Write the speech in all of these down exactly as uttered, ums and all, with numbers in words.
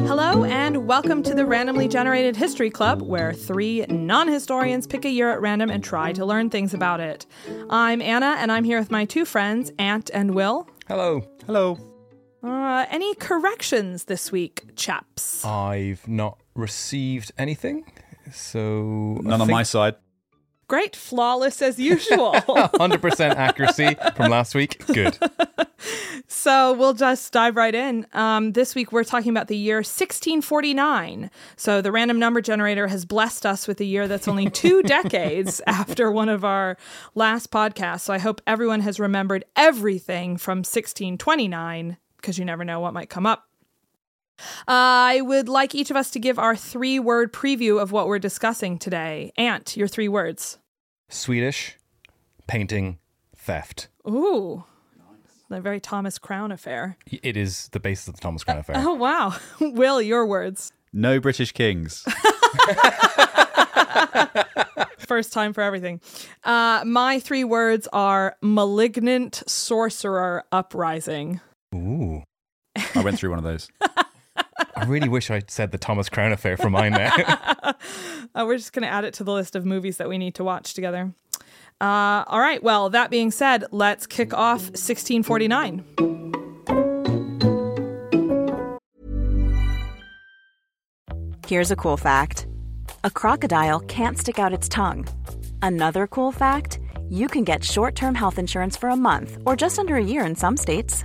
Hello, and welcome to the Randomly Generated History Club, where three non-historians pick a year at random and try to learn things about it. I'm Anna, and I'm here with my two friends, Ant and Will. Hello. Hello. Uh, any corrections this week, chaps? I've not received anything, so... None I think- on my side. Great, flawless as usual. one hundred percent accuracy from last week. Good. So we'll just dive right in. Um, this week we're talking about the year sixteen forty-nine. So the random number generator has blessed us with a year that's only two decades after one of our last podcasts. So I hope everyone has remembered everything from sixteen twenty-nine, because you never know what might come up. Uh, I would like each of us to give our three-word preview of what we're discussing today. Ant, your three words. Swedish, painting, theft. Ooh, the very Thomas Crown affair. It is the basis of the Thomas Crown affair. Uh, oh, wow. Will, your words. No British kings. First time for everything. Uh, my three words are malignant sorcerer uprising. Ooh. I went through one of those. I really wish I'd said the Thomas Crown affair for mine there. uh, we're just going to add it to the list of movies that we need to watch together. Uh, all right. Well, that being said, let's kick off sixteen forty-nine. Here's a cool fact. A crocodile can't stick out its tongue. Another cool fact, you can get short-term health insurance for a month or just under a year in some states.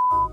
f-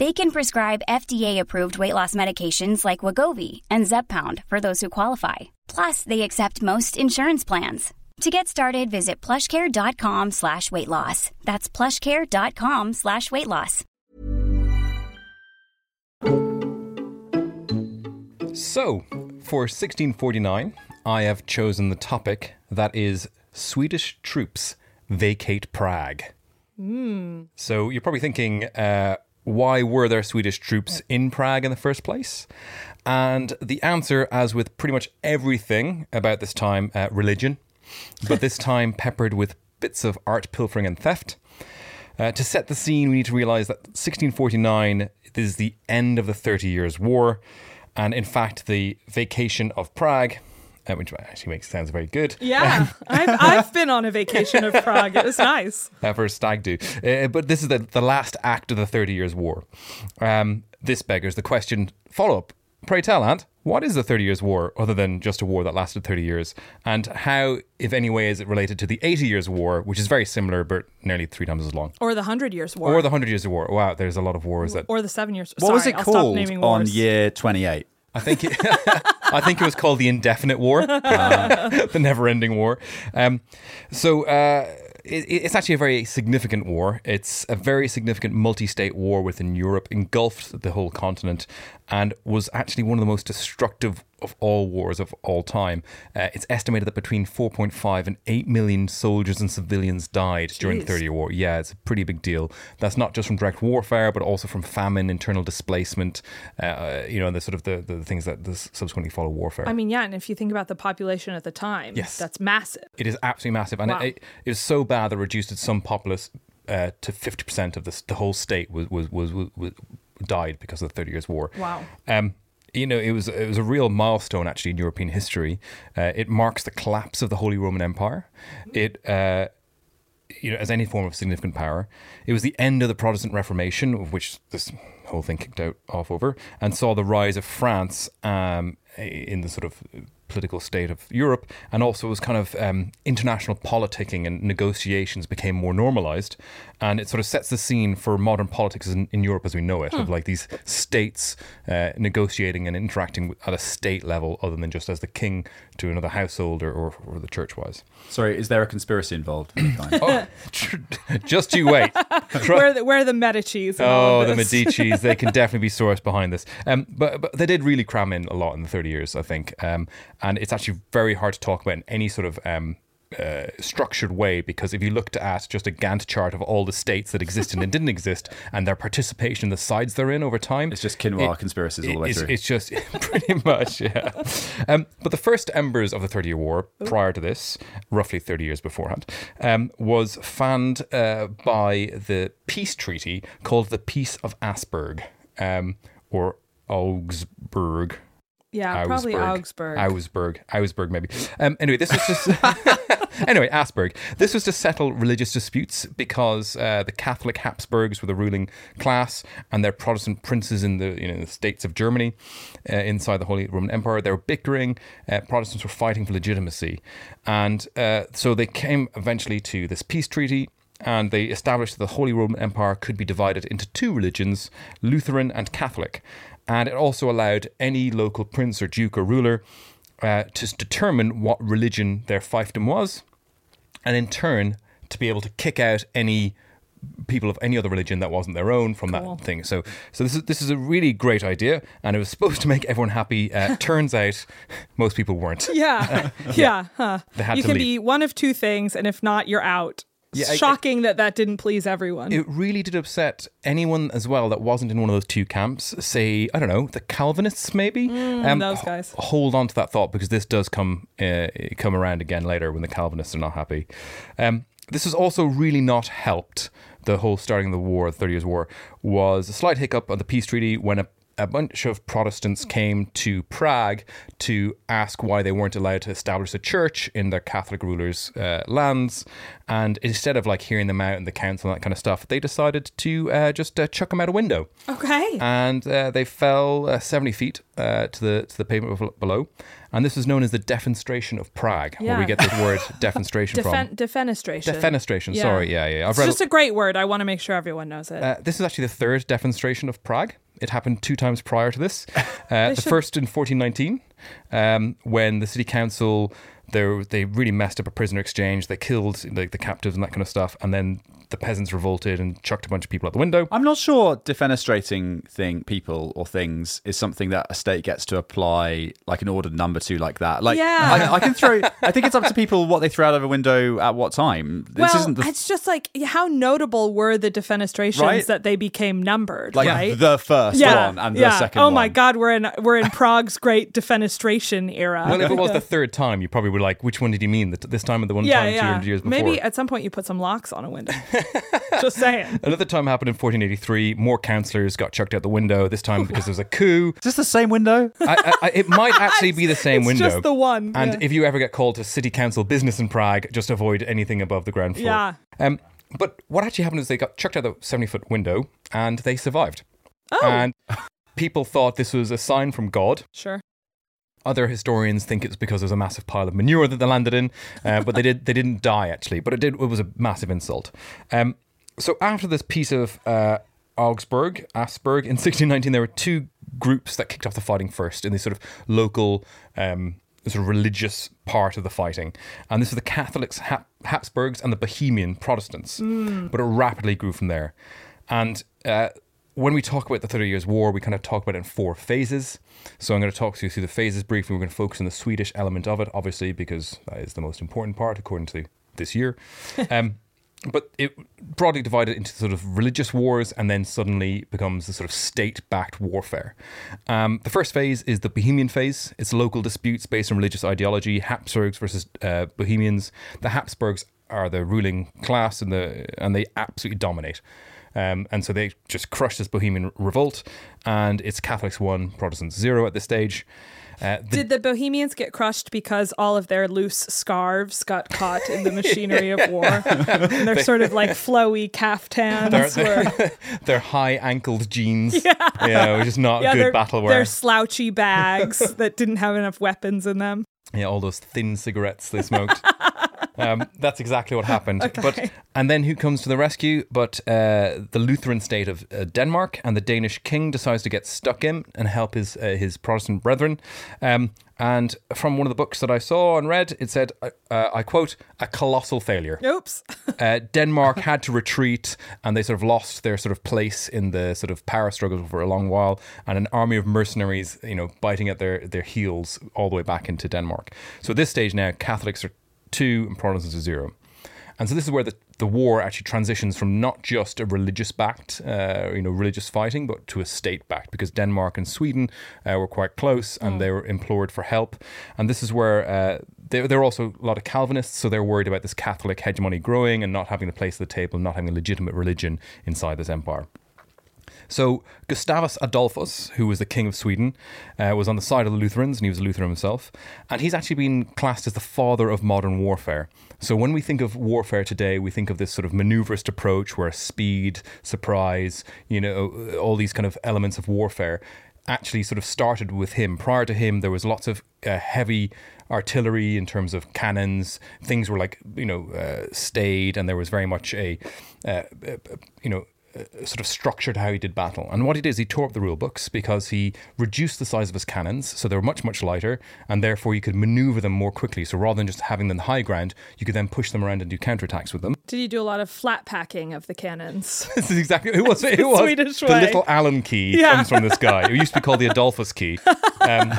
They can prescribe F D A-approved weight loss medications like Wegovy and Zepbound for those who qualify. Plus, they accept most insurance plans. To get started, visit plushcare.com slash weight loss. That's plushcare.com slash weight loss. So, for sixteen forty-nine, I have chosen the topic that is Swedish troops vacate Prague. Mm. So, you're probably thinking... Uh, Why were there Swedish troops in Prague in the first place? And the answer, as with pretty much everything about this time, uh, religion, but this time peppered with bits of art pilfering and theft. Uh, to set the scene, we need to realise that sixteen forty-nine is the end of the Thirty Years' War. And in fact, the vacation of Prague... Uh, which actually makes sounds very good. Yeah, I've, I've been on a vacation of Prague. It was nice. Uh, for a stag do. Uh, but this is the, the last act of the Thirty Years' War. Um, this beggars the question, follow-up. Pray tell, Ant, what is the Thirty Years' War other than just a war that lasted thirty years? And how, if any way, is it related to the Eighty Years' War, which is very similar, but nearly three times as long? Or the Hundred Years' War. Or the Hundred Years' War. Wow, there's a lot of wars. that. Or the Seven Years' War. What Sorry, was it called on year twenty-eight? I think it, I think it was called the Indefinite War, uh, the Never-Ending War. Um, so uh, it, it's actually a very significant war. It's a very significant multi-state war within Europe, engulfed the whole continent, and was actually one of the most destructive of all wars of all time. Uh, it's estimated that between four point five and eight million soldiers and civilians died Jeez. during the Thirty Years' War. Yeah, it's a pretty big deal. That's not just from direct warfare, but also from famine, internal displacement, uh, you know, and the sort of the, the things that subsequently follow warfare. I mean, yeah, and if you think about the population at the time, yes. that's massive. It is absolutely massive. And wow. it, it was so bad that it reduced its some populace uh, to fifty percent of this, the whole state was, was, was, was, was died because of the Thirty Years' War. Wow. Um, you know, it was it was a real milestone actually in European history. Uh, it marks the collapse of the Holy Roman Empire. It uh, you know, as any form of significant power. It was the end of the Protestant Reformation, of which this whole thing kicked out off over, and saw the rise of France um, in the sort of political state of Europe, and also was kind of um, international politicking and negotiations became more normalized, and it sort of sets the scene for modern politics in, in Europe as we know it, mm. of like these states uh, negotiating and interacting at a state level other than just as the king to another household or, or, or the church-wise. Sorry, is there a conspiracy involved? In the oh, tr- just you wait. Where are the, where are the Medicis? Oh, the Medicis. They can definitely be sourced behind this. Um, but, but they did really cram in a lot in the thirty years, I think. Um, And it's actually very hard to talk about in any sort of um, uh, structured way, because if you looked at just a Gantt chart of all the states that existed and didn't exist and their participation, the sides they're in over time... It's just quinoa it, conspiracies it, all the way it's, through. It's just pretty much, yeah. Um, but the first embers of the Thirty-Year War, prior to this, roughly thirty years beforehand, um, was fanned uh, by the peace treaty called the Peace of Augsburg, um, or Augsburg... Yeah, Augsburg. probably Augsburg. Augsburg. Augsburg, maybe. Um, anyway, this was just... anyway, Augsburg. This was to settle religious disputes because uh, the Catholic Habsburgs were the ruling class, and their Protestant princes in the, you know, the states of Germany uh, inside the Holy Roman Empire, they were bickering. Uh, Protestants were fighting for legitimacy. And uh, so they came eventually to this peace treaty, and they established that the Holy Roman Empire could be divided into two religions, Lutheran and Catholic. And it also allowed any local prince or duke or ruler uh, to determine what religion their fiefdom was, and in turn to be able to kick out any people of any other religion that wasn't their own from cool. that thing. So, so this is this is a really great idea, and it was supposed to make everyone happy. Uh, turns out, most people weren't. Yeah, yeah. yeah. Huh. They had you to can leave. Be one of two things, and if not, you're out. Yeah, shocking it, that that didn't please everyone. It really did upset anyone as well that wasn't in one of those two camps. Say, I don't know, the Calvinists maybe? Mm, um, those guys. H- hold on to that thought, because this does come uh, come around again later when the Calvinists are not happy. Um, this has also really not helped the whole starting of the war, the Thirty Years' War, was a slight hiccup on the peace treaty when a A bunch of Protestants came to Prague to ask why they weren't allowed to establish a church in their Catholic rulers' uh, lands. And instead of like hearing them out in the council and that kind of stuff, they decided to uh, just uh, chuck them out a window. Okay. And uh, they fell uh, seventy feet uh, to the to the pavement below. And this was known as the Defenestration of Prague, yeah. where we get the word defenestration Defen- from. Defenestration. Defenestration, yeah. sorry. Yeah, yeah. I've it's read just l- a great word. I want to make sure everyone knows it. Uh, this is actually the third defenestration of Prague. It happened two times prior to this. Uh, the should... first in fourteen nineteen, um, when the city council, they they really messed up a prisoner exchange. They killed like the captives and that kind of stuff. And then the peasants revolted and chucked a bunch of people out the window. I'm not sure defenestrating thing people or things is something that a state gets to apply like an ordered number to like that. Like, yeah. I, I can throw. I think it's up to people what they threw out of a window at what time. This well, isn't the... it's just like how notable were the defenestrations right? that they became numbered, like right? the first yeah. one and yeah. the second. Oh my one. God, we're in we're in Prague's great defenestration era. Well, if it was the third time, you probably were like, which one did you mean? This time or the one yeah, time yeah. two hundred years before? Maybe at some point you put some locks on a window. Just saying. Another time happened in fourteen eighty-three. More councillors got chucked out the window. This time because there was a coup. Is this the same window? I, I, I, it might actually be the same it's window. It's just the one. And yeah. if you ever get called to city council business in Prague, just avoid anything above the ground floor. Yeah. Um, but what actually happened is they got chucked out of the seventy-foot window and they survived. Oh. And people thought this was a sign from God. Sure. Other historians think it's because there's a massive pile of manure that they landed in, uh, but they did they didn't die actually. But it did it was a massive insult. Um, so after this piece of uh, Augsburg, Augsburg in sixteen nineteen, there were two groups that kicked off the fighting first in the sort of local um, sort of religious part of the fighting, and this was the Catholics, Hab- Habsburgs, and the Bohemian Protestants. Mm. But it rapidly grew from there, and. Uh, When we talk about the Thirty Years' War, we kind of talk about it in four phases. So I'm going to talk to you through the phases briefly. We're going to focus on the Swedish element of it, obviously, because that is the most important part, according to this year. um, but it broadly divided into sort of religious wars and then suddenly becomes the sort of state-backed warfare. Um, the first phase is the Bohemian phase. It's local disputes based on religious ideology, Habsburgs versus uh, Bohemians. The Habsburgs are the ruling class and, the, and they absolutely dominate. Um, and so they just crushed this Bohemian revolt, and it's Catholics one, Protestants zero at this stage. Uh, the Did the Bohemians get crushed because all of their loose scarves got caught in the machinery of war? And they're sort of like flowy caftans. They're, they're, they're high-ankled jeans, yeah. you know, which is not yeah, good battle wear. They're slouchy bags that didn't have enough weapons in them. Yeah, all those thin cigarettes they smoked. Um, that's exactly what happened. Okay. But and then who comes to the rescue? But uh, the Lutheran state of uh, Denmark, and the Danish king decides to get stuck in and help his uh, his Protestant brethren. Um, and from one of the books that I saw and read, it said, uh, I quote, a colossal failure. Oops. uh, Denmark had to retreat, and they sort of lost their sort of place in the sort of power struggle for a long while, and an army of mercenaries, you know, biting at their, their heels all the way back into Denmark. So at this stage now, Catholics are two and Protestants are zero. And so this is where the, the war actually transitions from not just a religious-backed, uh, you know, religious fighting, but to a state-backed, because Denmark and Sweden uh, were quite close, and mm. they were implored for help. And this is where uh, there were also a lot of Calvinists, so they're worried about this Catholic hegemony growing and not having a place at the table, not having a legitimate religion inside this empire. So Gustavus Adolphus, who was the king of Sweden, uh, was on the side of the Lutherans, and he was a Lutheran himself. And he's actually been classed as the father of modern warfare. So when we think of warfare today, we think of this sort of maneuverist approach where speed, surprise, you know, all these kind of elements of warfare actually sort of started with him. Prior to him, there was lots of uh, heavy artillery in terms of cannons. Things were like, you know, uh, stayed, and there was very much a, uh, you know, sort of structured how he did battle. And what he did is he tore up the rule books, because he reduced the size of his cannons, so they were much, much lighter, and therefore you could maneuver them more quickly. So rather than just having them in the high ground, you could then push them around and do counterattacks with them. Did he do a lot of flat packing of the cannons? This is exactly it was. It was Swedish the way. Little Allen key yeah. comes from this guy. It used to be called the Adolphus key. Um,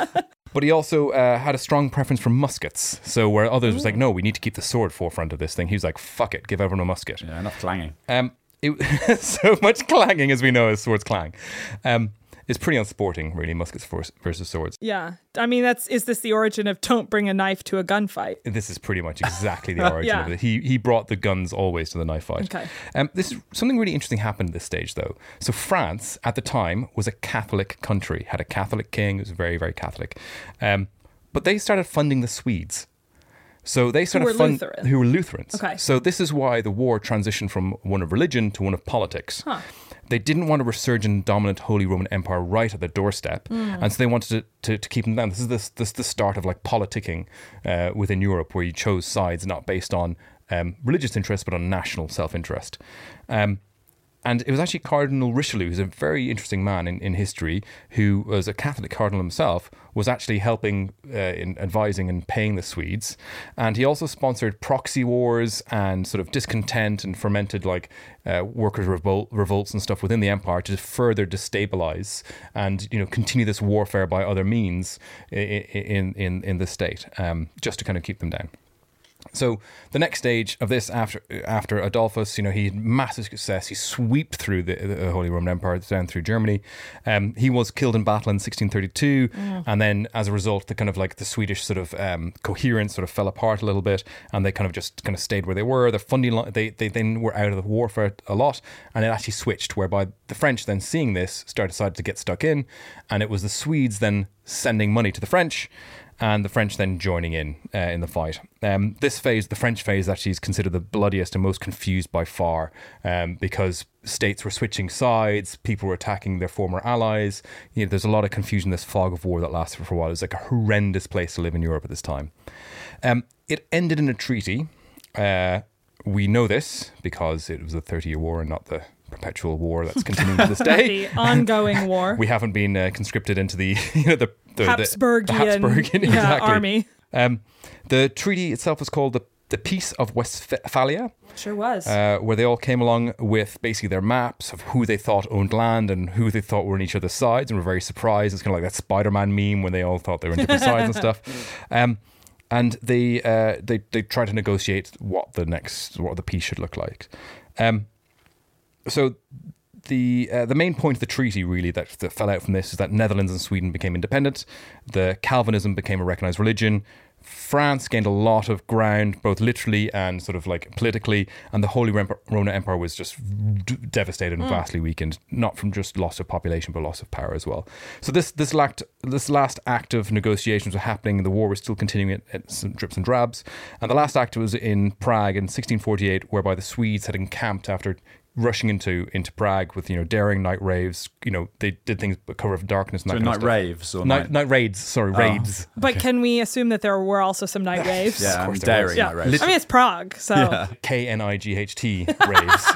But he also uh, had a strong preference for muskets. So where others mm. was like, no, we need to keep the sword forefront of this thing, he was like, fuck it, give everyone a musket. Yeah, enough clanging. Um, It, so much clanging, as we know, as swords clang. Um, it's pretty unsporting, really, muskets versus swords. Yeah. I mean, that's is this the origin of don't bring a knife to a gunfight? This is pretty much exactly the origin yeah. of it. He, he brought the guns always to the knife fight. Okay. Um, this is, something really interesting happened at this stage, though. So France, at the time, was a Catholic country, had a Catholic king, it was very, very Catholic. Um, but they started funding the Swedes. So they started who were, fun- Lutheran. who were Lutherans. Okay. So this is why the war transitioned from one of religion to one of politics. Huh. They didn't want a resurgent, dominant Holy Roman Empire right at their doorstep. Mm. And so they wanted to, to, to keep them down. This is the, this the start of like politicking uh, within Europe, where you chose sides not based on um, religious interest, but on national self-interest. Um, and it was actually Cardinal Richelieu, who's a very interesting man in, in history, who was a Catholic cardinal himself, was actually helping uh, in advising and paying the Swedes. And he also sponsored proxy wars and sort of discontent and fermented like uh, workers' revol- revolts and stuff within the empire to further destabilize and, you know, continue this warfare by other means in in, in the state, um, just to kind of keep them down. So the next stage of this, after after Adolphus, you know, he had massive success. He swept through the, the Holy Roman Empire down through Germany. Um, he was killed in battle in sixteen thirty-two, mm. and then as a result, the kind of like the Swedish sort of um, coherence sort of fell apart a little bit, and they kind of just kind of stayed where they were. Their funding, they they then were out of the warfare a lot, and it actually switched, whereby the French then seeing this started decided to get stuck in, and it was the Swedes then sending money to the French. And the French then joining in uh, in the fight. Um, this phase, the French phase, actually is considered the bloodiest and most confused by far, um, because states were switching sides, people were attacking their former allies. You know, there's a lot of confusion, this fog of war that lasted for a while. It was like a horrendous place to live in Europe at this time. Um, it ended in a treaty. Uh, we know this because it was the Thirty-Year War and not the perpetual war that's continuing to this day. The ongoing war. We haven't been uh, conscripted into the, you know, the The, Habsburgian, the Habsburgian yeah, exactly. army. Um, the treaty itself was called the, the Peace of Westphalia. Sure was. Uh, where they all came along with basically their maps of who they thought owned land and who they thought were on each other's sides, and were very surprised. It's kind of like that Spider-Man meme when they all thought they were on different sides and stuff. Um, and they, uh, they they tried to negotiate what the next, what the peace should look like. Um, so... The uh, the main point of the treaty, really, that, that fell out from this is that Netherlands and Sweden became independent. The Calvinism became a recognized religion. France gained a lot of ground, both literally and sort of like politically, and the Holy Roman Empire was just d- devastated and mm. vastly weakened, not from just loss of population, but loss of power as well. So this this, lacked, this last act of negotiations were happening, and the war was still continuing at, at some drips and drabs. And the last act was in Prague in sixteen forty-eight, whereby the Swedes had encamped after rushing into into Prague with, you know, daring night raves. You know, they did things but cover of darkness and that so kind night of stuff. raves or night, night... night raids sorry oh. raids but okay. Can we assume that there were also some night raves? yeah of course daring yeah. night raves. I mean, it's Prague, so yeah. K N I G H T raves.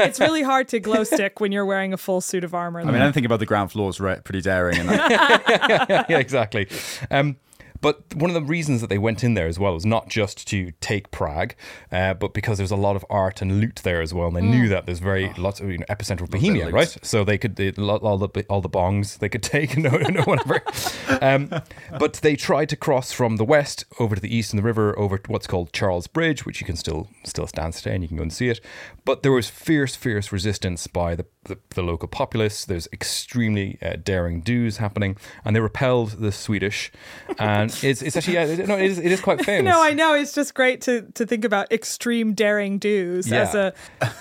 It's really hard to glow stick when you're wearing a full suit of armor. I mean, anything about the ground floor is pretty daring and like... yeah, yeah, yeah, yeah exactly um But one of the reasons that they went in there as well was not just to take Prague, uh, but because there's a lot of art and loot there as well, and they mm. knew that there's very oh. lots of, you know, epicenter of Bohemia, right? So they could they, all the all the bongs they could take, no, no, whatever. um, but they tried to cross from the west over to the east in the river over to what's called Charles Bridge, which you can still still stand today, and you can go and see it. But there was fierce, fierce resistance by the the, the local populace. There's extremely uh, daring do's happening, and they repelled the Swedish. And It's, it's actually, yeah, no, it is, it is quite famous. No, I know. It's just great to, to think about extreme daring do's yeah. as a...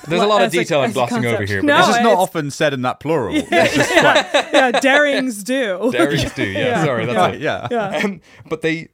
There's a lot of detail I'm glossing over here. But no, it's just not it's, often said in that plural. Yeah, it's just yeah, quite... yeah darings do. Darings do, yeah. yeah. Sorry, that's right. Yeah. yeah. yeah. Um, but they...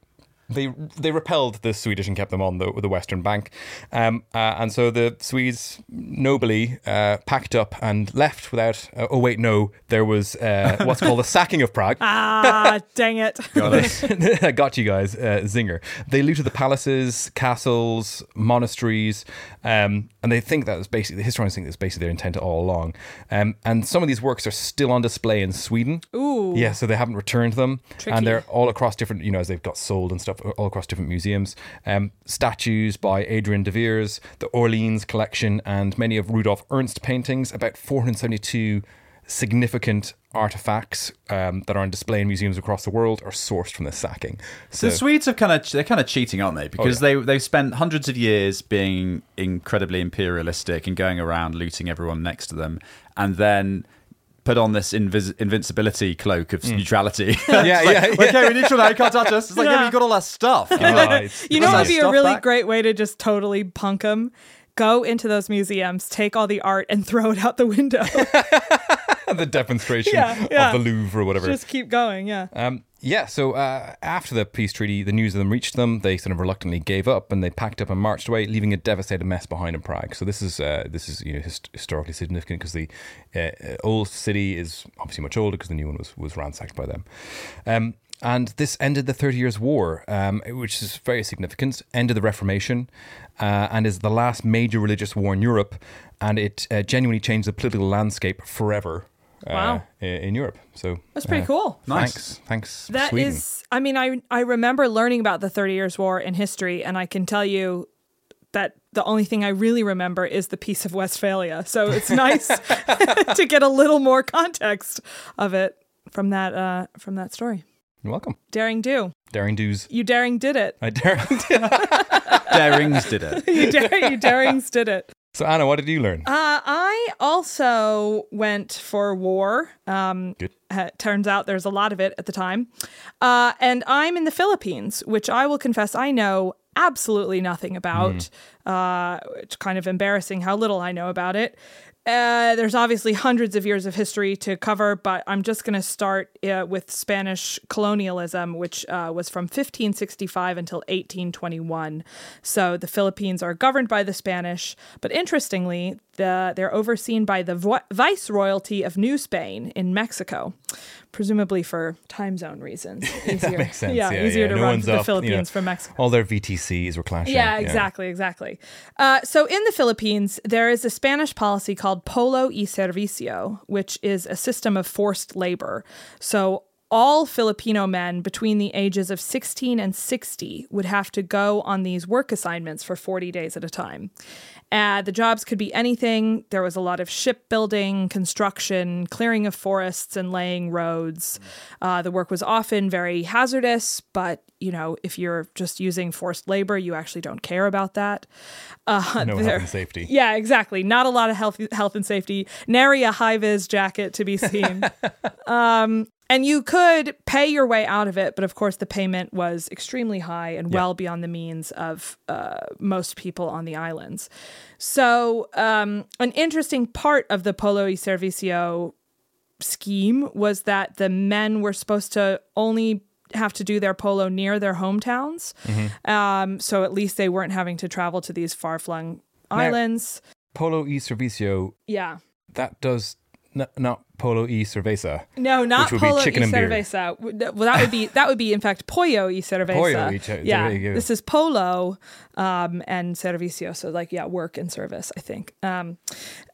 They they repelled the Swedish and kept them on the the western bank, um, uh, and so the Swedes nobly uh, packed up and left without. Uh, oh wait, no, there was uh, what's called the sacking of Prague. Ah, dang it! Got it. I got you guys, uh, zinger. They looted the palaces, castles, monasteries, um, and they think that was basically the historians think that's basically their intent all along. Um, and some of these works are still on display in Sweden. Ooh, yeah, so they haven't returned them, Tricky. and they're all across different, you know, as they've got sold and stuff. All across different museums. Um, statues by Adrian de Veres, the Orleans collection, and many of Rudolf Ernst paintings, about four hundred seventy-two significant artifacts um, that are on display in museums across the world are sourced from the sacking. So the Swedes are kind of they're kind of cheating, aren't they? Because oh, yeah. they they've spent hundreds of years being incredibly imperialistic and going around looting everyone next to them, and then put on this invis- invincibility cloak of mm. neutrality. yeah, yeah, like, yeah. Okay, we're neutral now, you can't touch us. It's like, yeah, yeah but you got all that stuff. Oh, right. You know what would be a really back? great way to just totally punk them? Go into those museums, take all the art, and throw it out the window. The demonstration yeah, yeah. of the Louvre or whatever. Just keep going, yeah. Um, yeah, so uh, after the peace treaty, the news of them reached them. They sort of reluctantly gave up, and they packed up and marched away, leaving a devastated mess behind in Prague. So this is uh, this is you know hist- historically significant because the uh, old city is obviously much older because the new one was was ransacked by them. Um, and this ended the Thirty Years' War, um, which is very significant. Ended the Reformation, uh, and is the last major religious war in Europe, and it uh, genuinely changed the political landscape forever. Wow. Uh, in Europe. So that's pretty uh, cool. Nice. Thanks. Thanks. That Sweden. is, I mean, I, I remember learning about the Thirty Years' War in history, and I can tell you that the only thing I really remember is the Peace of Westphalia. So it's nice to get a little more context of it from that, uh, from that story. You're welcome. Daring do. Daring do's. You daring did it. I daring did it. Darings did it. you, dar- you darings did it. So, Anna, what did you learn? Uh, I also went for war. Um, Good. It turns out there's a lot of it at the time. Uh, and I'm in the Philippines, which I will confess I know absolutely nothing about. Mm. Uh, it's kind of embarrassing how little I know about it. Uh, there's obviously hundreds of years of history to cover, but I'm just going to start uh, with Spanish colonialism, which uh, was from fifteen sixty-five until eighteen twenty-one. So the Philippines are governed by the Spanish, but interestingly, the, they're overseen by the vo- Viceroyalty of New Spain in Mexico, presumably for time zone reasons. Easier, that makes sense. Yeah, yeah easier yeah. to no run to the up, Philippines you know, from Mexico. All their V T Cs were clashing. Yeah, exactly, yeah. exactly. Uh, so in the Philippines, there is a Spanish policy called Polo y Servicio, which is a system of forced labor. So all Filipino men between the ages of sixteen and sixty would have to go on these work assignments for forty days at a time. Uh, the jobs could be anything. There was a lot of shipbuilding, construction, clearing of forests, and laying roads. Uh, the work was often very hazardous, but you know, if you're just using forced labor, you actually don't care about that. Uh, no there, health and safety. Yeah, exactly. Not a lot of health, health and safety. Nary a high-vis jacket to be seen. um, And you could pay your way out of it, but of course the payment was extremely high and well yeah. beyond the means of uh, most people on the islands. So um, an interesting part of the Polo y Servicio scheme was that the men were supposed to only have to do their polo near their hometowns. Mm-hmm. Um, so at least they weren't having to travel to these far-flung now, islands. Polo y Servicio. Yeah. That does... No, not polo y cerveza. No, not polo y cerveza. Beer. Well, that would be that would be in fact pollo y cerveza. Pollo y cerveza. Yeah, this is polo um, and servicio. So like yeah, work and service. I think. Um,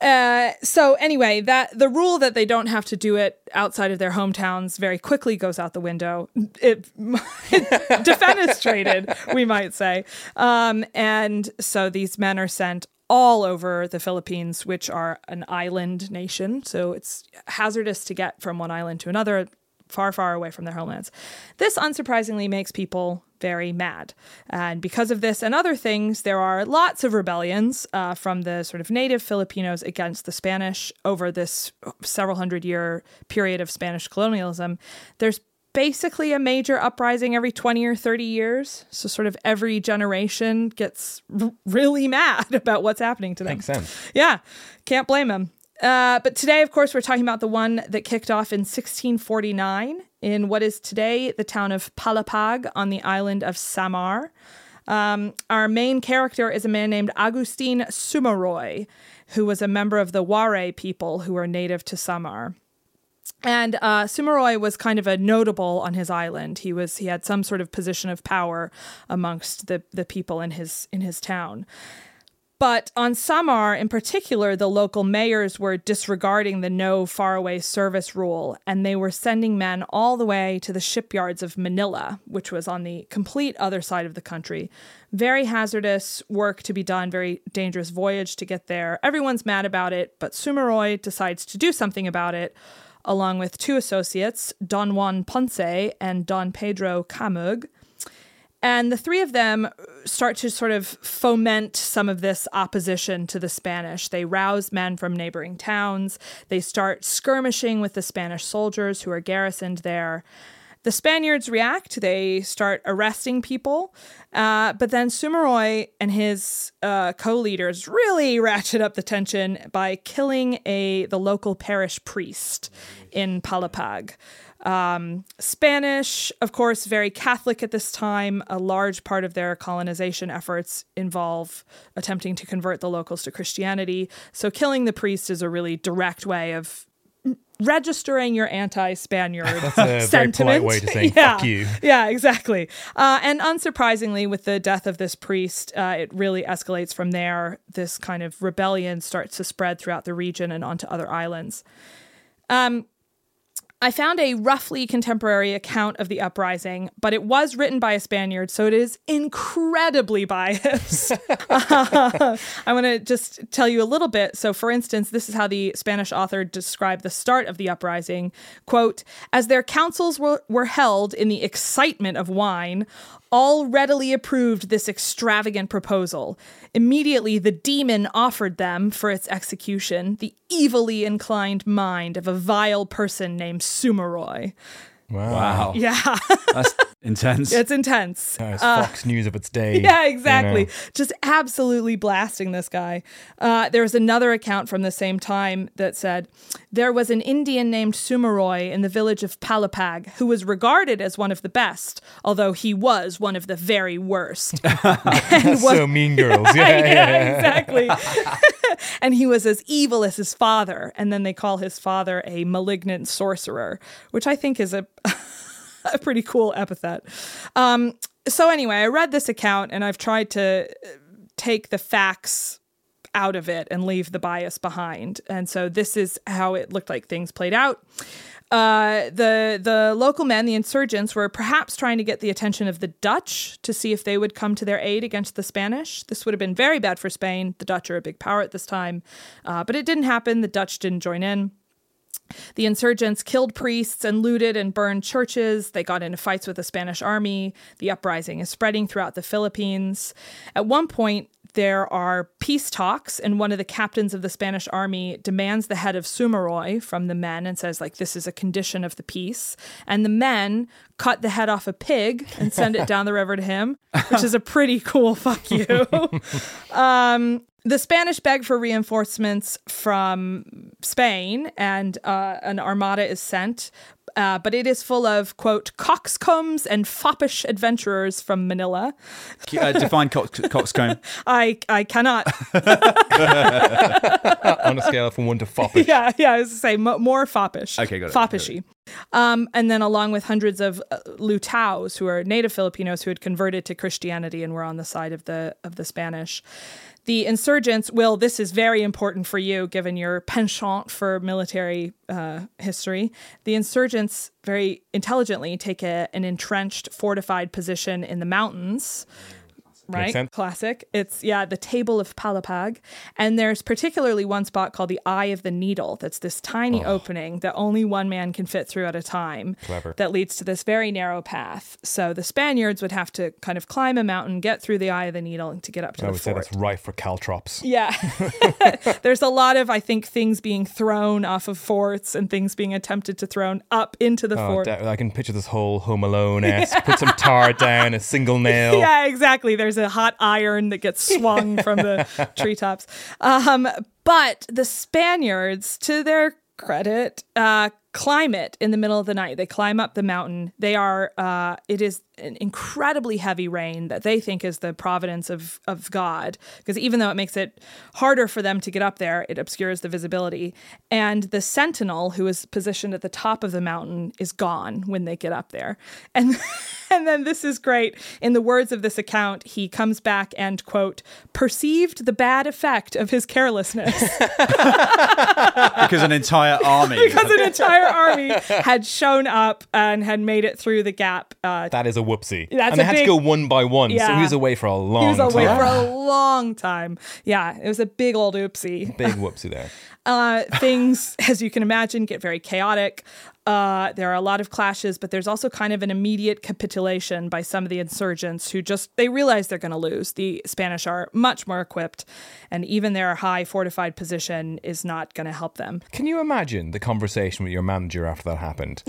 uh, so anyway, that the rule that they don't have to do it outside of their hometowns very quickly goes out the window. It, it defenestrated, we might say, um, and so these men are sent all over the Philippines, which are an island nation. So it's hazardous to get from one island to another, far, far away from their homelands. This unsurprisingly makes people very mad. And because of this and other things, there are lots of rebellions uh, from the sort of native Filipinos against the Spanish over this several hundred year period of Spanish colonialism. There's basically a major uprising every twenty or thirty years. So sort of every generation gets r- really mad about what's happening to them. Makes sense. Yeah. Can't blame them. Uh, but today, of course, we're talking about the one that kicked off in sixteen forty-nine in what is today the town of Palapag on the island of Samar. Um, our main character is a man named Agustín Sumuroy, who was a member of the Waray people who were native to Samar. And uh, Sumuroy was kind of a notable on his island. He was he had some sort of position of power amongst the, the people in his in his town. But on Samar in particular, the local mayors were disregarding the no faraway service rule, and they were sending men all the way to the shipyards of Manila, which was on the complete other side of the country. Very hazardous work to be done, very dangerous voyage to get there. Everyone's mad about it, but Sumuroy decides to do something about it, along with two associates, Don Juan Ponce and Don Pedro Camug. And the three of them start to sort of foment some of this opposition to the Spanish. They rouse men from neighboring towns. They start skirmishing with the Spanish soldiers who are garrisoned there. The Spaniards react. They start arresting people. Uh, but then Sumuroy and his uh, co-leaders really ratchet up the tension by killing a the local parish priest in Palapag. Um, Spanish, of course, very Catholic at this time. A large part of their colonization efforts involve attempting to convert the locals to Christianity. So killing the priest is a really direct way of registering your anti-Spaniard sentiment. That's a sentiment. Very polite way to say yeah. fuck you. Yeah, exactly. Uh, and unsurprisingly, with the death of this priest, uh, it really escalates from there. This kind of rebellion starts to spread throughout the region and onto other islands. Um, I found a roughly contemporary account of the uprising, but it was written by a Spaniard, so it is incredibly biased. uh, I want to just tell you a little bit. So, for instance, this is how the Spanish author described the start of the uprising. Quote, "As their councils were, were held in the excitement of wine, all readily approved this extravagant proposal. Immediately the demon offered them for its execution the evilly inclined mind of a vile person named Sumuroy." Wow. wow. Yeah. That's intense. It's intense. Oh, it's uh, Fox News of its day. Yeah, exactly. You know. Just absolutely blasting this guy. Uh, there was another account from the same time that said, "There was an Indian named Sumuroy in the village of Palapag who was regarded as one of the best, although he was one of the very worst." And was, so Mean Girls. Yeah, yeah, yeah, exactly. "And he was as evil as his father." And then they call his father a malignant sorcerer, which I think is a a pretty cool epithet. Um, so anyway, I read this account and I've tried to take the facts out of it and leave the bias behind. And so this is how it looked like things played out. Uh, the the local men, the insurgents, were perhaps trying to get the attention of the Dutch to see if they would come to their aid against the Spanish. This would have been very bad for Spain. The Dutch are a big power at this time. Uh, but it didn't happen. The Dutch didn't join in. The insurgents killed priests and looted and burned churches. They got into fights with the Spanish army. The uprising is spreading throughout the Philippines. At one point, there are peace talks, and one of the captains of the Spanish army demands the head of Sumuroy from the men and says, like, this is a condition of the peace. And the men cut the head off a pig and send it down the river to him, which is a pretty cool fuck you. um, the Spanish beg for reinforcements from Spain, and uh, an armada is sent. Uh, but it is full of, quote, coxcombs and foppish adventurers from Manila. Uh, define cox- coxcomb. I I cannot. On a scale from one to foppish. Yeah, yeah, I was going to say m- more foppish. Okay, got it. Foppishy. Um, and then along with hundreds of uh, Lutaos, who are native Filipinos who had converted to Christianity and were on the side of the of the Spanish. The insurgents, Will, this is very important for you, given your penchant for military uh, history. The insurgents very intelligently take a, an entrenched, fortified position in the mountains, right? Classic. It's, yeah, the Table of Palapag. And there's particularly one spot called the Eye of the Needle. That's this tiny oh. opening that only one man can fit through at a time. Clever. That leads to this very narrow path. So the Spaniards would have to kind of climb a mountain, get through the Eye of the Needle to get up to I the fort. I would say that's rife for caltrops. Yeah. There's a lot of, I think, things being thrown off of forts and things being attempted to thrown up into the oh, fort. Da- I can picture this whole Home Alone-esque. Yeah. Put some tar down, a single nail. Yeah, exactly. There's a hot iron that gets swung from the treetops. Um, but the Spaniards, to their credit, uh, climb it in the middle of the night. They climb up the mountain. They are, uh, it is an incredibly heavy rain that they think is the providence of, of God, because even though it makes it harder for them to get up there, it obscures the visibility. And the sentinel who is positioned at the top of the mountain is gone when they get up there. And and then this is great. In the words of this account, he comes back and, quote, perceived the bad effect of his carelessness. Because an entire army. Because an entire army had shown up and had made it through the gap. Uh, that is a whoopsie. That's and they had big, to go one by one, yeah. So he was away for a long time. He was away time. for a long time. Yeah, it was a big old oopsie. Big whoopsie there. Uh, things, as you can imagine, get very chaotic. Uh, there are a lot of clashes, but there's also kind of an immediate capitulation by some of the insurgents who just, they realize they're going to lose. The Spanish are much more equipped, and even their high fortified position is not going to help them. Can you imagine the conversation with your manager after that happened?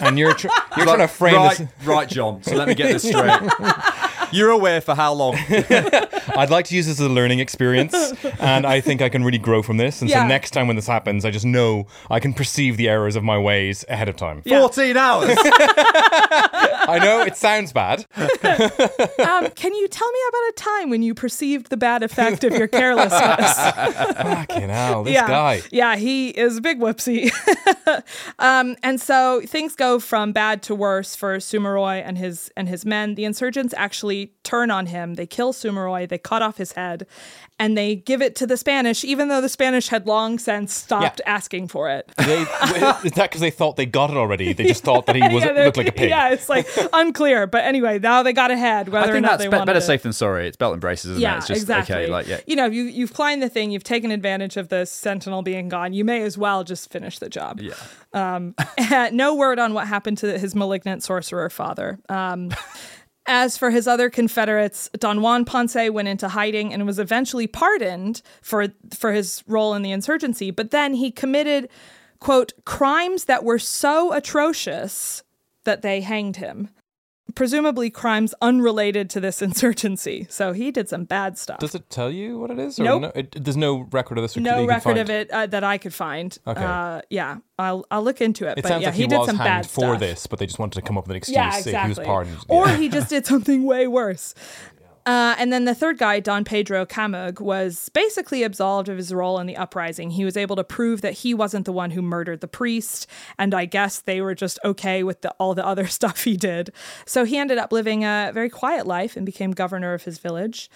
And you're, tr- you're like, trying to frame right, this. Right, John, so let me get this straight. You're aware for how long? I'd like to use this as a learning experience, and I think I can really grow from this. And yeah. so next time when this happens, I just know I can perceive the errors of my ways ahead of time. Yeah. fourteen hours! I know, it sounds bad. um, can you tell me about a time when you perceived the bad effect of your carelessness? Fucking hell, this yeah. guy. Yeah, he is a big whoopsie. um, and so things go from bad to worse for Sumuroy and his, and his men. The insurgents actually turn on him. They kill Sumuroy. They cut off his head, and they give it to the Spanish, even though the Spanish had long since stopped yeah. asking for it. They, is that because they thought they got it already? They just thought that he was, yeah, looked like a pig. Yeah, it's like unclear. But anyway, now they got a head. Whether I think or not that's they be- better it. safe than sorry. It's belt and braces, isn't yeah, it? It's just, exactly. Okay, like, yeah. You know, you you've climbed the thing. You've taken advantage of the sentinel being gone. You may as well just finish the job. Yeah. Um, no word on what happened to his malignant sorcerer father. Um, As for his other Confederates, Don Juan Ponce went into hiding and was eventually pardoned for for his role in the insurgency. But then he committed, quote, crimes that were so atrocious that they hanged him. Presumably crimes unrelated to this insurgency. So he did some bad stuff. Does it tell you what it is? Or nope. No, it, there's no record of this. No record of it uh, that I could find. Okay. Uh, yeah, I'll I'll look into it. It but sounds yeah, like he, he did was some bad for stuff. this, but they just wanted to come up with an excuse. Yeah, exactly. He was pardoned. Or yeah. he just did something way worse. Uh, and then the third guy, Don Pedro Camug, was basically absolved of his role in the uprising. He was able to prove that he wasn't the one who murdered the priest, and I guess they were just okay with the, all the other stuff he did. So he ended up living a very quiet life and became governor of his village.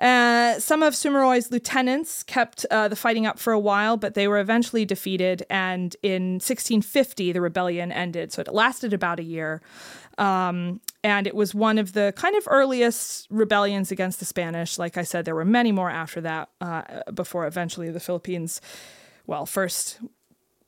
Uh, some of Sumuroy's lieutenants kept uh, the fighting up for a while, but they were eventually defeated, and in sixteen fifty, the rebellion ended. So it lasted about a year. Um, and it was one of the kind of earliest rebellions against the Spanish. Like I said, there were many more after that, uh, before eventually the Philippines, well, first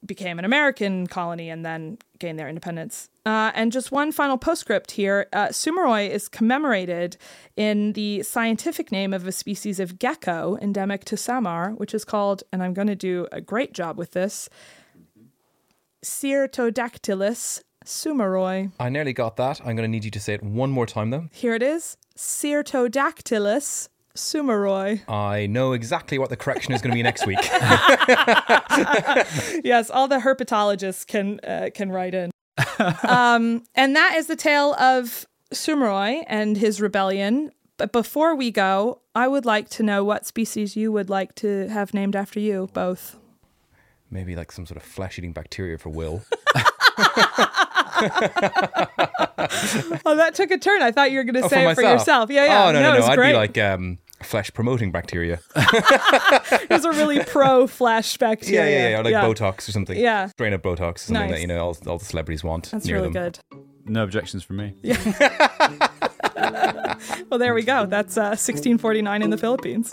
became an American colony and then gained their independence. Uh, and just one final postscript here. Uh, Sumuroy is commemorated in the scientific name of a species of gecko endemic to Samar, which is called, and I'm going to do a great job with this, Cyrtodactylus sumuroy. I nearly got that. I'm going to need you to say it one more time, though. Here it is. Cyrtodactylus sumuroy. I know exactly what the correction is going to be next week. Yes, all the herpetologists can uh, can write in. um, and that is the tale of Sumuroy and his rebellion. But before we go, I would like to know what species you would like to have named after you, both. Maybe like some sort of flesh-eating bacteria for Will. Oh, that took a turn. I thought you were going to oh, say for it myself. for yourself. Yeah, yeah. Oh, no, no, no. no. I'd great. be like... Um... Flesh promoting bacteria. There's a really pro flesh bacteria. Yeah, yeah, yeah. Or like yeah. Botox or something. Yeah. Strain of Botox or something nice. that, you know, all, all the celebrities want. That's near really them. good. No objections from me. Yeah. Well, there we go. That's uh, sixteen forty-nine in the Philippines.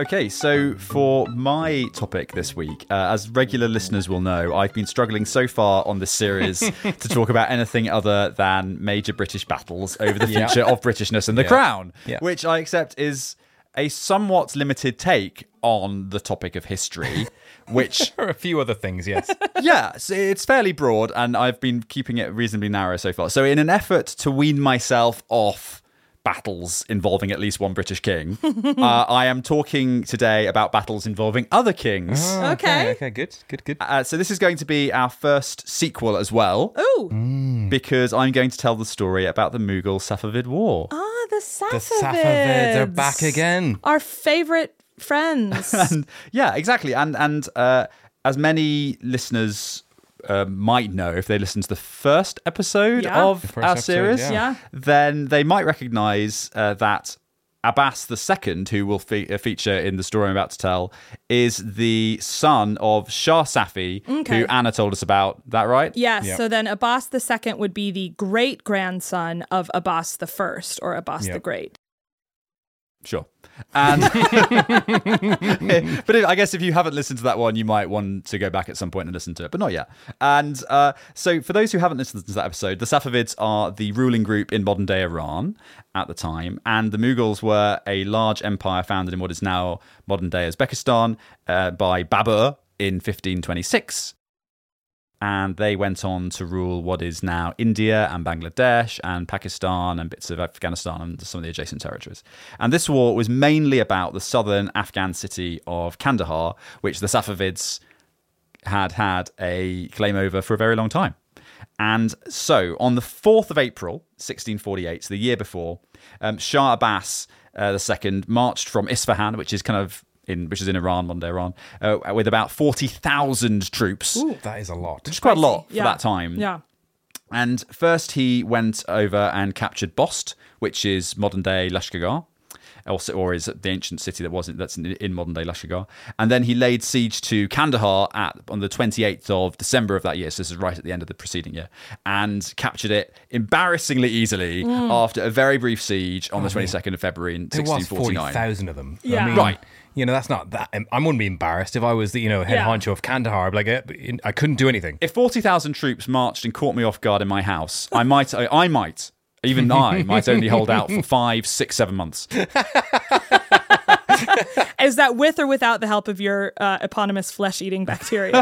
Okay, so for my topic this week, uh, as regular listeners will know, I've been struggling so far on this series to talk about anything other than major British battles over the future yeah. of Britishness and the yeah. crown, yeah. which I accept is a somewhat limited take on the topic of history, which... There are a few other things, yes. Yeah, so it's fairly broad, and I've been keeping it reasonably narrow so far. So in an effort to wean myself off battles involving at least one British king. uh, I am talking today about battles involving other kings. Oh, okay. okay. Okay, good, good, good. Uh, so this is going to be our first sequel as well. Ooh. Mm. Because I'm going to tell the story about the Mughal-Safavid War. Ah, oh, the Safavids. The Safavids are back again. Our favourite friends. and, yeah, exactly. And, and uh, as many listeners... Uh, might know if they listen to the first episode yeah. of first our episode, series, yeah. Yeah. then they might recognise uh, that Abbas the Second, who will fe- feature in the story I'm about to tell, is the son of Shah Safi, okay. who Anna told us about. That right? Yes. Yep. So then Abbas the Second would be the great-grandson of Abbas the First, or Abbas yep. the Great. Sure. And but if, I guess if you haven't listened to that one, you might want to go back at some point and listen to it, but not yet. And uh, so for those who haven't listened to that episode, the Safavids are the ruling group in modern-day Iran at the time, and the Mughals were a large empire founded in what is now modern-day Uzbekistan uh, by Babur in fifteen twenty-six. And they went on to rule what is now India and Bangladesh and Pakistan and bits of Afghanistan and some of the adjacent territories. And this war was mainly about the southern Afghan city of Kandahar, which the Safavids had had a claim over for a very long time. And so on the fourth of April, sixteen forty-eight, so the year before, um, Shah Abbas uh, the Second marched from Isfahan, which is kind of In, which is in Iran, modern-day Iran, uh, with about forty thousand troops. Ooh, that is a lot. Which is quite a lot for yeah. that time. Yeah. And first he went over and captured Bost, which is modern-day Lashkargah, also, or is the ancient city that wasn't that's in, in modern-day Lashkargah. And then he laid siege to Kandahar at, on the twenty-eighth of December of that year, so this is right at the end of the preceding year, and captured it embarrassingly easily mm. after a very brief siege on oh, the twenty-second yeah. of February in sixteen forty-nine. There was forty thousand of them. Yeah. I mean, right. you know, that's not that... I wouldn't be embarrassed if I was the, you know, head yeah. honcho of Kandahar. Like, I, I couldn't do anything. If forty thousand troops marched and caught me off guard in my house, I might... I, I might... Even I might only hold out for five, six, seven months. Is that with or without the help of your uh, eponymous flesh-eating bacteria?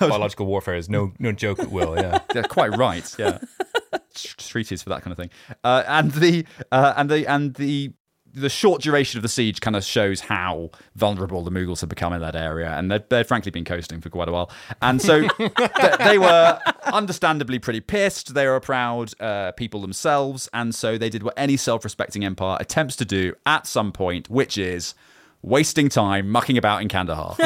Biological warfare is no no joke at will, yeah. Yeah, quite right, yeah. Treaties for that kind of thing. Uh, and the uh, and the and the the short duration of the siege kind of shows how vulnerable the Mughals had become in that area. And they'd, they'd frankly been coasting for quite a while. And so th- they were understandably pretty pissed. They were a proud uh, people themselves. And so they did what any self-respecting empire attempts to do at some point, which is wasting time mucking about in Kandahar.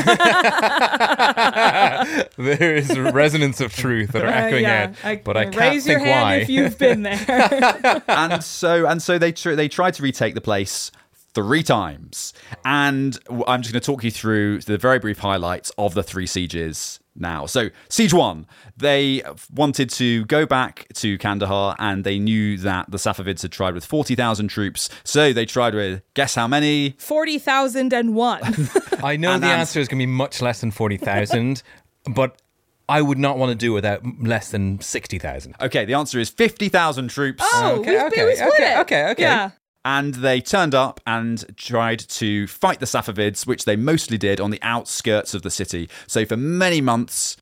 There is a resonance of truth that are echoing uh, yeah. out, I, but I can't think why. Raise your hand if you've been there. and so, and so they tr- they tried to retake the place three times. And I'm just going to talk you through the very brief highlights of the three sieges now. So, siege one, they wanted to go back to Kandahar, and they knew that the Safavids had tried with forty thousand troops. So they tried with, guess how many? forty thousand one. I know and the and- answer is going to be much less than forty thousand, but I would not want to do without less than sixty thousand. Okay, the answer is fifty thousand troops. Oh, okay, we've, okay, we've split okay, it. okay, okay, okay. Yeah. And they turned up and tried to fight the Safavids, which they mostly did on the outskirts of the city. So for many months,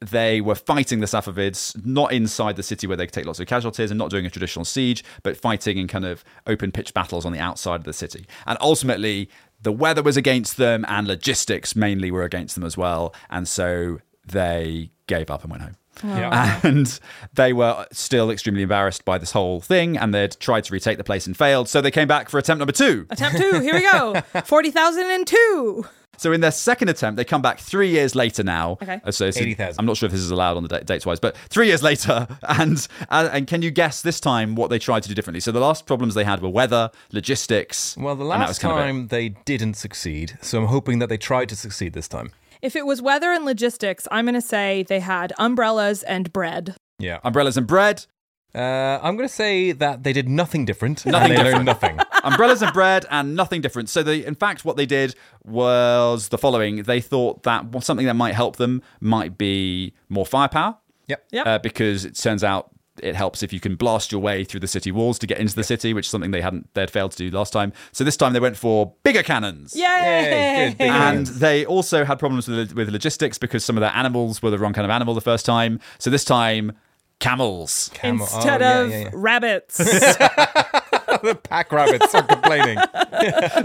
they were fighting the Safavids, not inside the city where they could take lots of casualties and not doing a traditional siege, but fighting in kind of open pitched battles on the outside of the city. And ultimately, the weather was against them and logistics mainly were against them as well. And so they gave up and went home. Yeah. And they were still extremely embarrassed by this whole thing, and they'd tried to retake the place and failed, so they came back for attempt number two. Attempt two, here we go. forty thousand two. So in their second attempt, they come back three years later now. Okay. So eighty thousand. I'm not sure if this is allowed on the da- dates-wise, but three years later, and, and and can you guess this time what they tried to do differently? So the last problems they had were weather, logistics. Well, the last time they didn't succeed, so I'm hoping that they tried to succeed this time. If it was weather and logistics, I'm going to say they had umbrellas and bread. Yeah, umbrellas and bread. Uh, I'm going to say that they did nothing different. Nothing they different. learned nothing. Umbrellas and bread and nothing different. So they, in fact, what they did was the following. They thought that something that might help them might be more firepower. Yep. Yep. Uh, because it turns out it helps if you can blast your way through the city walls to get into the city, which is something they hadn't they'd failed to do last time. So this time they went for bigger cannons. Yay! Yay good, big and guns. They also had problems with with logistics because some of their animals were the wrong kind of animal the first time. So this time, camels Camel. instead oh, yeah, of yeah, yeah. rabbits. The pack rabbits are complaining.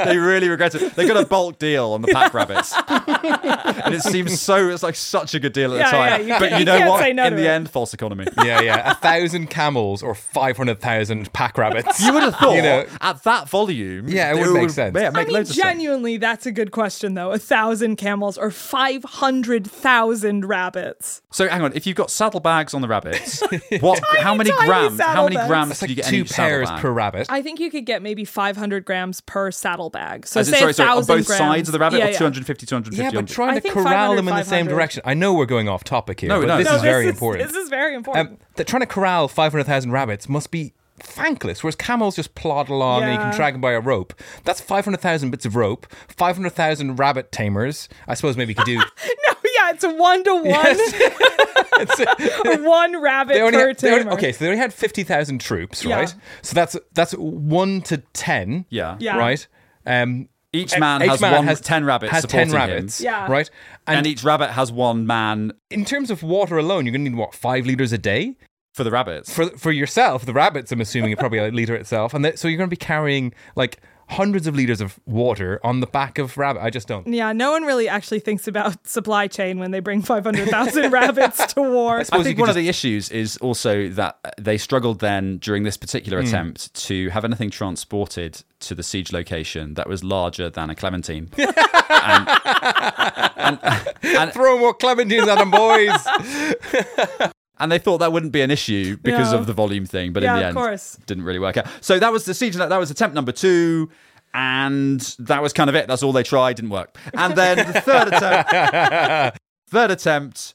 They really regret it. They got a bulk deal on the pack rabbits. And it seems so, it's like such a good deal at yeah, the time. Yeah, you but can, you know what? No in the it. end, false economy. Yeah, yeah. A thousand camels or five hundred thousand pack rabbits. You would have thought you know, at that volume. Yeah, it would make sense. Yeah, make I mean, genuinely, sense. That's a good question though. A thousand camels or five hundred thousand rabbits. So hang on, if you've got saddlebags on the rabbits, what? tiny, how many grams? How many grams That's do like you get in each saddlebag? Two pairs per rabbit. I think you could get maybe five hundred grams per saddlebag. So As say sorry, sorry, on both grams. sides of the rabbit, yeah, or yeah. two hundred fifty, two hundred fifty. Yeah, but trying to corral them in the same direction. I know we're going off topic here, no, but no, this no, is this very is, important. This is very important. Um, that trying to corral five hundred thousand rabbits must be thankless, whereas camels just plod along yeah. and you can drag them by a rope. That's five hundred thousand bits of rope, five hundred thousand rabbit tamers. I suppose maybe you could do... no, yeah, it's one to one. Yes. One rabbit they only per had, tamer. Only, okay, so they only had fifty thousand troops, right? Yeah. So that's that's one to ten, yeah. yeah. right? Um, each man, each has, man one, has ten rabbits has supporting ten rabbits, him. Yeah. Right? And, and each rabbit has one man. In terms of water alone, you're going to need, what, five litres a day? For the rabbits. For for yourself. The rabbits, I'm assuming, are probably a litre itself. And th- so you're going to be carrying, like... hundreds of litres of water on the back of rabbit. I just don't. Yeah, no one really actually thinks about supply chain when they bring five hundred thousand rabbits to war. I, I think one just... of the issues is also that they struggled then during this particular mm. attempt to have anything transported to the siege location that was larger than a clementine. and, and, and, and... Throw more clementines at them, boys! And they thought that wouldn't be an issue because no. of the volume thing, but yeah, in the end, of course. Didn't really work out. So that was the siege. That was attempt number two, and that was kind of it. That's all they tried. Didn't work. And then the third attempt. Third attempt.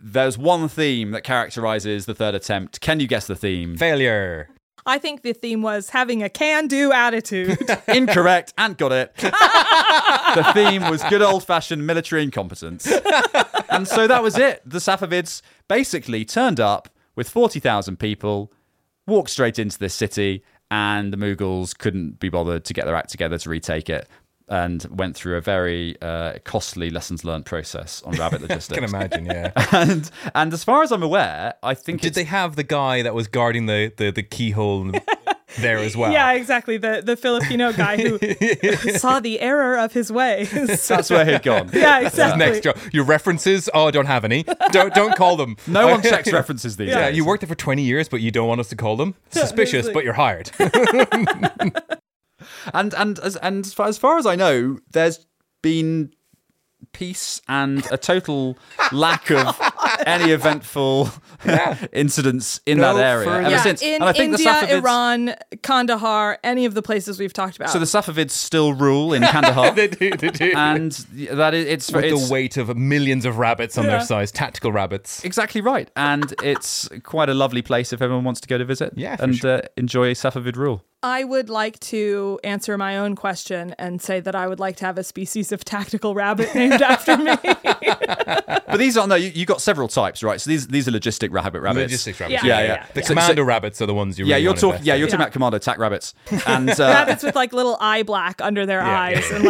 There's one theme that characterizes the third attempt. Can you guess the theme? Failure. I think the theme was having a can-do attitude. Incorrect. And got it. The theme was good old-fashioned military incompetence. And so that was it. The Safavids basically turned up with forty thousand people, walked straight into this city, and the Mughals couldn't be bothered to get their act together to retake it, and went through a very uh, costly lessons learned process on rabbit logistics. I can imagine, yeah. and and as far as I'm aware, I think Did it's... they have the guy that was guarding the, the, the keyhole there as well? Yeah, exactly. The the Filipino guy who saw the error of his ways. That's where he'd gone. Yeah, exactly. Next job. Your references? Oh, I don't have any. Don't don't call them. No one checks references these yeah. days. Yeah, you worked there for twenty years, but you don't want us to call them? Suspicious, but you're hired. And and as and as far as I know, there's been peace and a total lack of any eventful yeah. incidents in no that area further. ever yeah, since. In and I think India, the Safavids, Iran, Kandahar, any of the places we've talked about. So the Safavids still rule in Kandahar. They do, they do. And that is, it's with it's, the weight of millions of rabbits on yeah. their sides, tactical rabbits. Exactly right. And it's quite a lovely place if everyone wants to go to visit yeah, and sure. uh, enjoy Safavid rule. I would like to answer my own question and say that I would like to have a species of tactical rabbit named after me. But these aren't, no, you, you got several types, right? So these these are logistic rabbit rabbits. Logistic rabbits. Yeah, yeah. yeah, yeah. The yeah. commando so, so, rabbits are the ones you really yeah, you're want talk, Yeah, you're yeah. talking about commando attack rabbits. And, uh, rabbits with like little eye black under their yeah, eyes yeah, yeah. and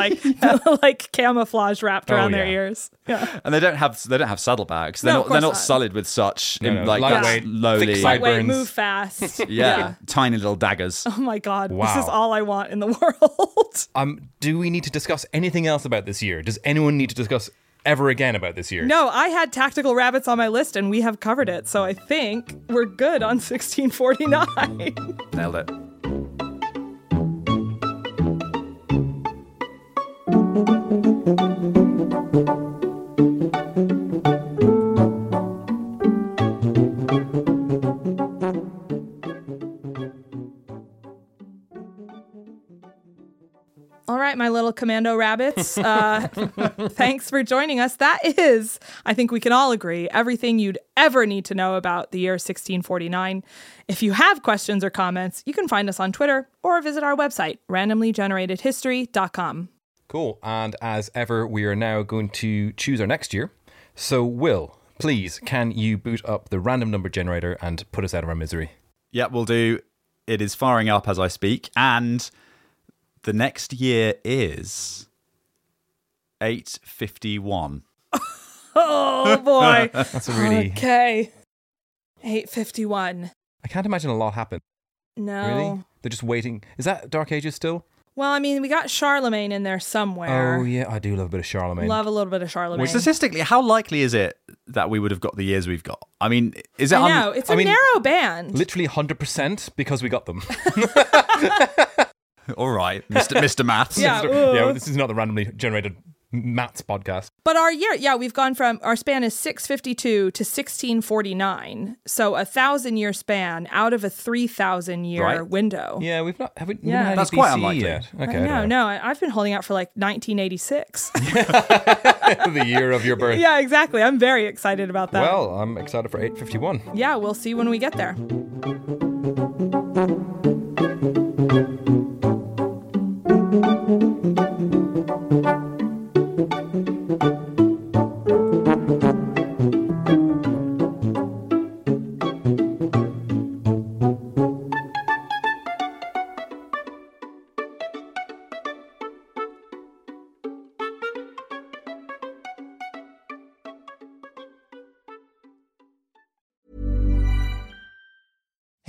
like like camouflage wrapped oh, around yeah. their ears. Yeah. And they don't have they don't have saddlebags. They're no, not they're not, not solid with such no, in, no, like lightweight, lowly sideburns. Move fast. yeah. yeah. Tiny little daggers. Oh my God, wow. This is all I want in the world. Um, do we need to discuss anything else about this year? Does anyone need to discuss ever again about this year? No, I had tactical rabbits on my list and we have covered it. So I think we're good on sixteen forty-nine. Nailed it. All right, my little commando rabbits, uh, thanks for joining us. That is, I think we can all agree, everything you'd ever need to know about the year sixteen forty-nine. If you have questions or comments, you can find us on Twitter or visit our website, randomly generated history dot com. Cool. And as ever, we are now going to choose our next year. So, Will, please, can you boot up the random number generator and put us out of our misery? Yeah, we'll do. It is firing up as I speak. And the next year is eight fifty-one. Oh, boy. That's a really... Okay. eight fifty-one. I can't imagine a lot happened. No. Really? They're just waiting. Is that Dark Ages still? Well, I mean, we got Charlemagne in there somewhere. Oh, yeah. I do love a bit of Charlemagne. Love a little bit of Charlemagne. Well, statistically, how likely is it that we would have got the years we've got? I mean, is it... I know. Un- it's a I mean, narrow band. Literally one hundred percent because we got them. All right, Mister Mister Maths. Yeah, yeah, this is not the randomly generated maths podcast. But our year, yeah, we've gone from, our span is six fifty-two to sixteen forty-nine. So a thousand year span out of a three thousand year right. window. Yeah, we've not, have we, yeah. we had that's quite unlikely. Yet. Okay, no, know. no, I've been holding out for like nineteen eighty-six. The year of your birth. Yeah, exactly. I'm very excited about that. Well, I'm excited for eight fifty-one. Yeah, we'll see when we get there.